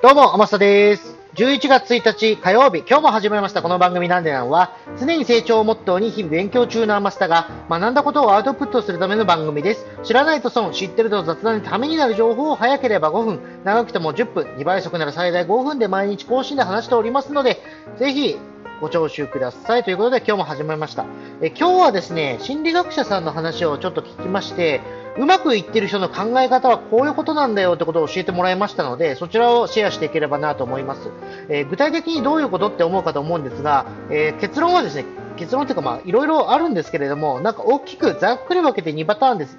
どうも、天下です。11月1日火曜日、今日も始めました。この番組なんでなんは、常に成長をモットーに日々勉強中の天下が、学んだことをアウトプットするための番組です。知らないと損、知ってると雑談にためになる情報を、早ければ5分長くても10分、2倍速なら最大5分で毎日更新で話しておりますので、ぜひご聴取くださいということで、今日も始めました。今日はですね、心理学者さんの話をちょっと聞きまして、うまくいってる人の考え方はこういうことなんだよってことを教えてもらいましたので、そちらをシェアしていければなと思います。具体的にどういうことって思うかと思うんですが、結論はですね、結論というかいろいろあるんですけれども、なんか大きくざっくり分けて2パターンです。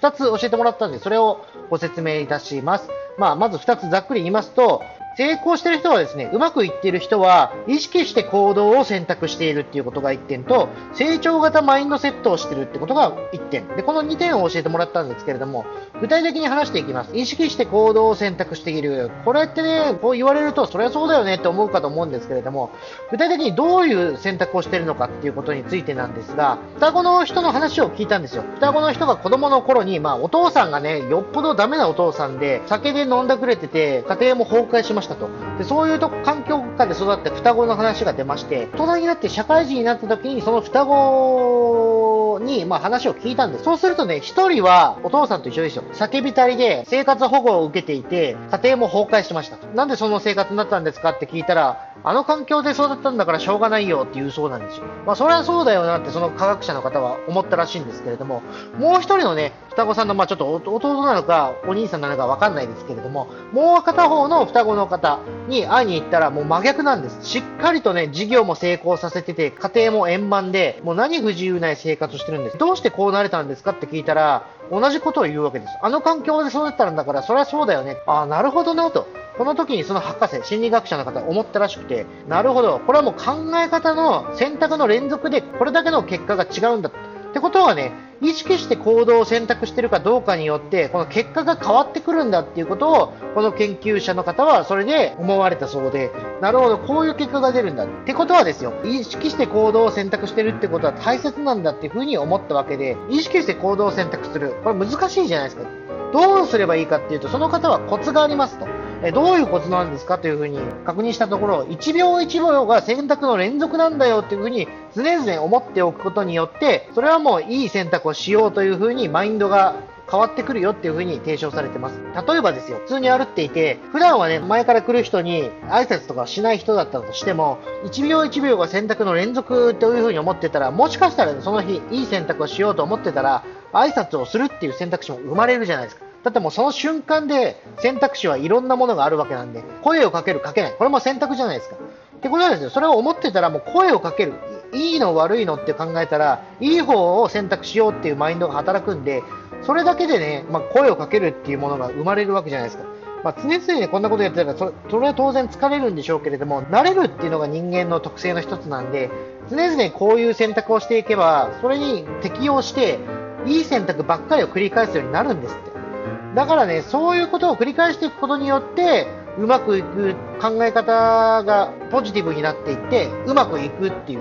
2つ教えてもらったので、それをご説明いたします。まず2つざっくり言いますと、成功している人はですね、うまくいっている人は意識して行動を選択しているっていうことが1点と、成長型マインドセットをしているってことが1点で、この2点を教えてもらったんですけれども、具体的に話していきます。意識して行動を選択している、これってね、こう言われるとそりゃそうだよねって思うかと思うんですけれども、具体的にどういう選択をしているのかっていうことについてなんですが、双子の人の話を聞いたんですよ。双子の人が子供の頃に、お父さんがね、よっぽどダメなお父さんで、酒で飲んだくれてて家庭も崩壊しましたと。で、そういう環境下で育って双子の話が出まして、大人になって社会人になった時に、その双子に話を聞いたんです。そうするとね、一人はお父さんと一緒ですよ。酒浸りで生活保護を受けていて、家庭も崩壊しましたと。なんでその生活になったんですかって聞いたら、あの環境で育ったんだからしょうがないよって言うそうなんですよ。それはそうだよなって、その科学者の方は思ったらしいんですけれども、もう一人のね、双子さんのちょっと弟なのかお兄さんなのか分かんないですけれども、もう片方の双子の方に会いに行ったら、もう真逆なんです。しっかりとね、事業も成功させてて、家庭も円満で、もう何不自由ない生活をしてるんです。どうしてこうなれたんですかって聞いたら、同じことを言うわけです。あの環境で育ったんだからそりゃそうだよね。ああ、なるほどなと。この時にその博士、心理学者の方思ったらしくて、なるほど、これはもう考え方の選択の連続でこれだけの結果が違うんだってことはね、意識して行動を選択しているかどうかによって、この結果が変わってくるんだっていうことを、この研究者の方はそれで思われたそうで、なるほど、こういう結果が出るんだってことはですよ、意識して行動を選択してるってことは大切なんだっていうふうに思ったわけで、意識して行動を選択する、これ難しいじゃないですか。どうすればいいかっていうと、その方はコツがありますと。どういうコツなんですかというふうに確認したところ、1秒1秒が選択の連続なんだよというふうに常々思っておくことによって、それはもういい選択をしようというふうにマインドが変わってくるよっていう風に提唱されてます。例えばですよ、普通に歩っていて、普段はね、前から来る人に挨拶とかしない人だったとしても、1秒1秒が選択の連続という風に思ってたら、もしかしたらその日いい選択をしようと思ってたら、挨拶をするっていう選択肢も生まれるじゃないですか。だってもうその瞬間で選択肢はいろんなものがあるわけなんで、声をかけるかけない、これも選択じゃないですか。ってことはですよ、それを思ってたら、もう声をかける、いいの悪いのって考えたら、いい方を選択しようっていうマインドが働くんで、それだけでね、声をかけるっていうものが生まれるわけじゃないですか。常々ね、こんなことやってたらそれは当然疲れるんでしょうけれども、慣れるっていうのが人間の特性の一つなんで、常々こういう選択をしていけば、それに適応していい選択ばっかりを繰り返すようになるんですって。だからね、そういうことを繰り返していくことによって、うまくいく考え方がポジティブになっていって、うまくいくっていう、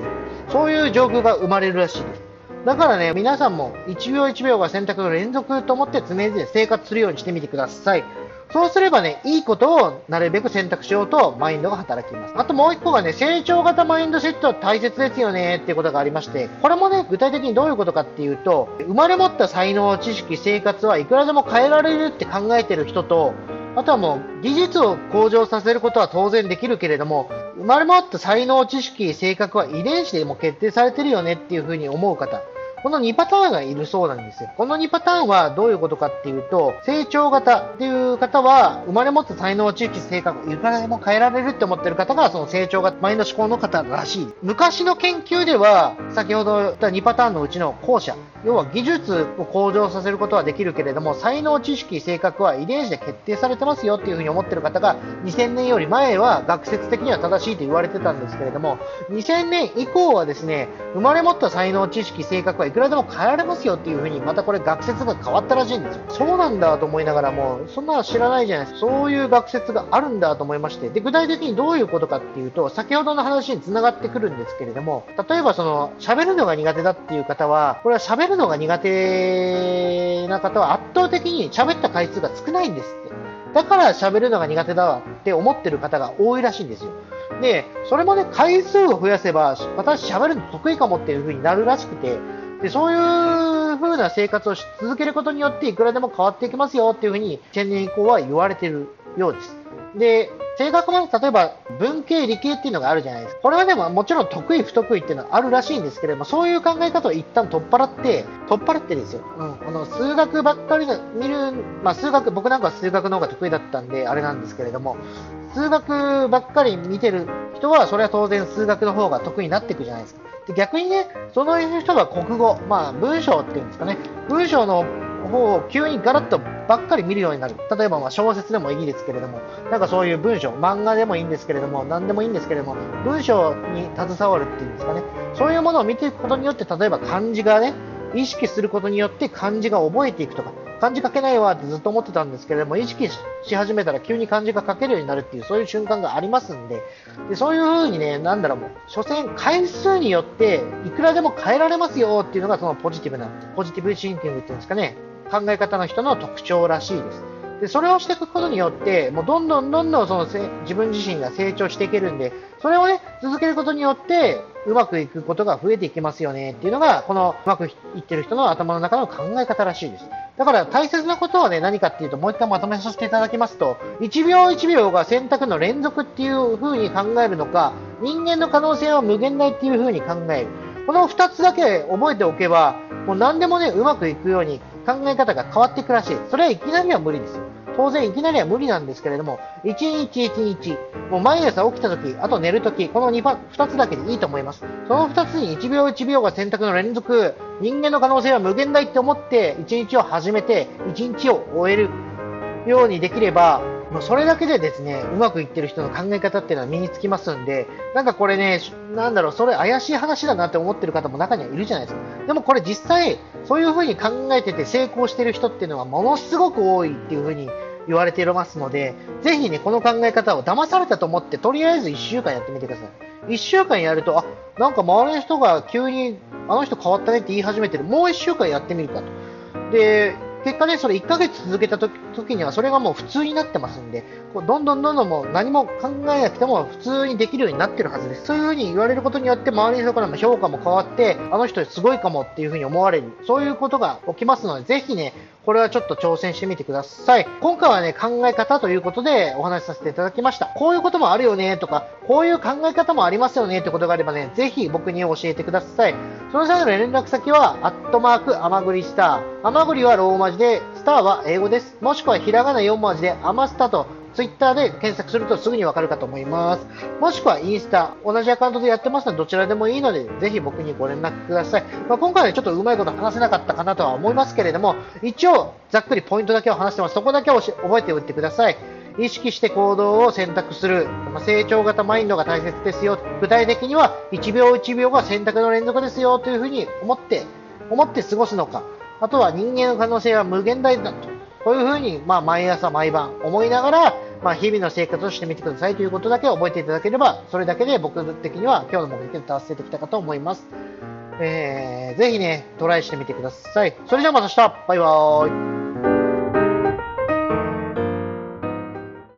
そういう状況が生まれるらしいです。だからね、皆さんも1秒1秒が選択の連続と思って、常々生活するようにしてみてください。そうすればね、いいことをなるべく選択しようとマインドが働きます。あともう一個がね、成長型マインドセット大切ですよねっていうことがありまして、これもね、具体的にどういうことかっていうと、生まれ持った才能、知識、生活はいくらでも変えられるって考えてる人と、あとはもう技術を向上させることは当然できるけれども、生まれ持った才能、知識、性格は遺伝子でも決定されてるよねっていう風に思う方、この2パターンがいるそうなんですよ。この2パターンはどういうことかっていうと、成長型っていう方は、生まれ持った才能、知識、性格いくらでも変えられるって思ってる方が、その成長型マインド思考の方らしい。昔の研究では、先ほど言った2パターンのうちの後者、要は技術を向上させることはできるけれども、才能、知識、性格は遺伝子で決定されてますよっていうふうに思ってる方が、2000年より前は学説的には正しいと言われてたんですけれども、2000年以降はですね、生まれ持った才能、知識、性格はいくらでも変えられますよっていう風に、またこれ学説が変わったらしいんですよ。そうなんだと思いながら、もうそんなの知らないじゃないですか。そういう学説があるんだと思いまして、で、具体的にどういうことかっていうと、先ほどの話に繋がってくるんですけれども、例えばその喋るのが苦手だっていう方は、これは喋るのが苦手な方は圧倒的に喋った回数が少ないんですって。だから喋るのが苦手だわってって思ってる方が多いらしいんですよ。で、それもね、回数を増やせば、私喋るの得意かもっていう風になるらしくて、で、そういう風な生活をし続けることによって、いくらでも変わっていきますよっていう風に、1000年以降は言われてるようです。で、性格も例えば文系理系っていうのがあるじゃないですか。これはでももちろん得意不得意っていうのはあるらしいんですけれども、そういう考え方を一旦取っ払ってですよ、この数学ばっかり見る、数学、僕なんかは数学の方が得意だったんであれなんですけれども、数学ばっかり見てる人はそれは当然数学の方が得意になっていくじゃないですか。で、逆にね、その人が国語、文章っていうんですかね、文章の方を急にガラッとばっかり見るようになる。例えば小説でもいいですけれども、なんかそういう文章、漫画でもいいんですけれども、何でもいいんですけれども、文章に携わるっていうんですかね、そういうものを見ていくことによって、例えば漢字がね、意識することによって漢字が覚えていくとか、漢字書けないわってずっと思ってたんですけれども、意識し始めたら急に漢字が書けるようになるっていう、そういう瞬間がありますんで、そういう風にね、所詮回数によっていくらでも変えられますよっていうのが、そのポジティブシンキングっていうんですかね、考え方の人の特徴らしいです。で、それをしていくことによって、もうどんどんその自分自身が成長していけるんで、それをね、続けることによってうまくいくことが増えていきますよねっていうのが、このうまくいってる人の頭の中の考え方らしいです。だから大切なことはね、何かっていうと、もう一回まとめさせていただきますと、1秒1秒が選択の連続っていう風に考えるのか、人間の可能性は無限大っていう風に考える。この2つだけ覚えておけば、もう何でもね、うまくいくように考え方が変わっていくらしい。それはいきなりは無理ですよ。当然いきなりは無理なんですけれども、1日、もう毎朝起きた時、あと寝る時、この 2つだけでいいと思います。その2つに1秒1秒が選択の連続、人間の可能性は無限大って思って1日を始めて1日を終えるようにできれば、もうそれだけでですね、うまくいってる人の考え方っていうのは身につきますんで、なんかこれね、それ怪しい話だなって思ってる方も中にはいるじゃないですか。でもこれ実際そういう風に考えてて成功してる人っていうのはものすごく多いっていう風に言われていますので、ぜひね、この考え方を騙されたと思って、とりあえず1週間やってみてください。1週間やると、なんか周りの人が急にあの人変わったねって言い始めてる、もう1週間やってみるかと。で、結果ね、それ1ヶ月続けた時にはそれがもう普通になってますんで、どんどんもう何も考えなくても普通にできるようになってるはずです。そういう風に言われることによって、周りの人からの評価も変わって、あの人すごいかもっていう風に思われる、そういうことが起きますので、ぜひね、これはちょっと挑戦してみてください。今回はね、考え方ということでお話しさせていただきました。こういうこともあるよねとか、こういう考え方もありますよねってことがあればね、ぜひ僕に教えてください。その際の連絡先は@amaguri_star、アマグリはローマ字で、スターは英語です。もしくはひらがな4文字でアマスタとツイッターで検索するとすぐにわかるかと思います。もしくはインスタ、同じアカウントでやってますので、どちらでもいいので、ぜひ僕にご連絡ください。今回はちょっとうまいこと話せなかったかなとは思いますけれども、一応ざっくりポイントだけを話してます。そこだけを覚えておいてください。意識して行動を選択する、成長型マインドが大切ですよ。具体的には1秒1秒が選択の連続ですよというふうに思って過ごすのか、あとは人間の可能性は無限大だと、こういうふうに毎朝毎晩思いながら、日々の生活をしてみてくださいということだけ覚えていただければ、それだけで僕的には今日の目的を達成できたかと思います。ぜひね、トライしてみてください。それじゃあまた明日、バイバーイ。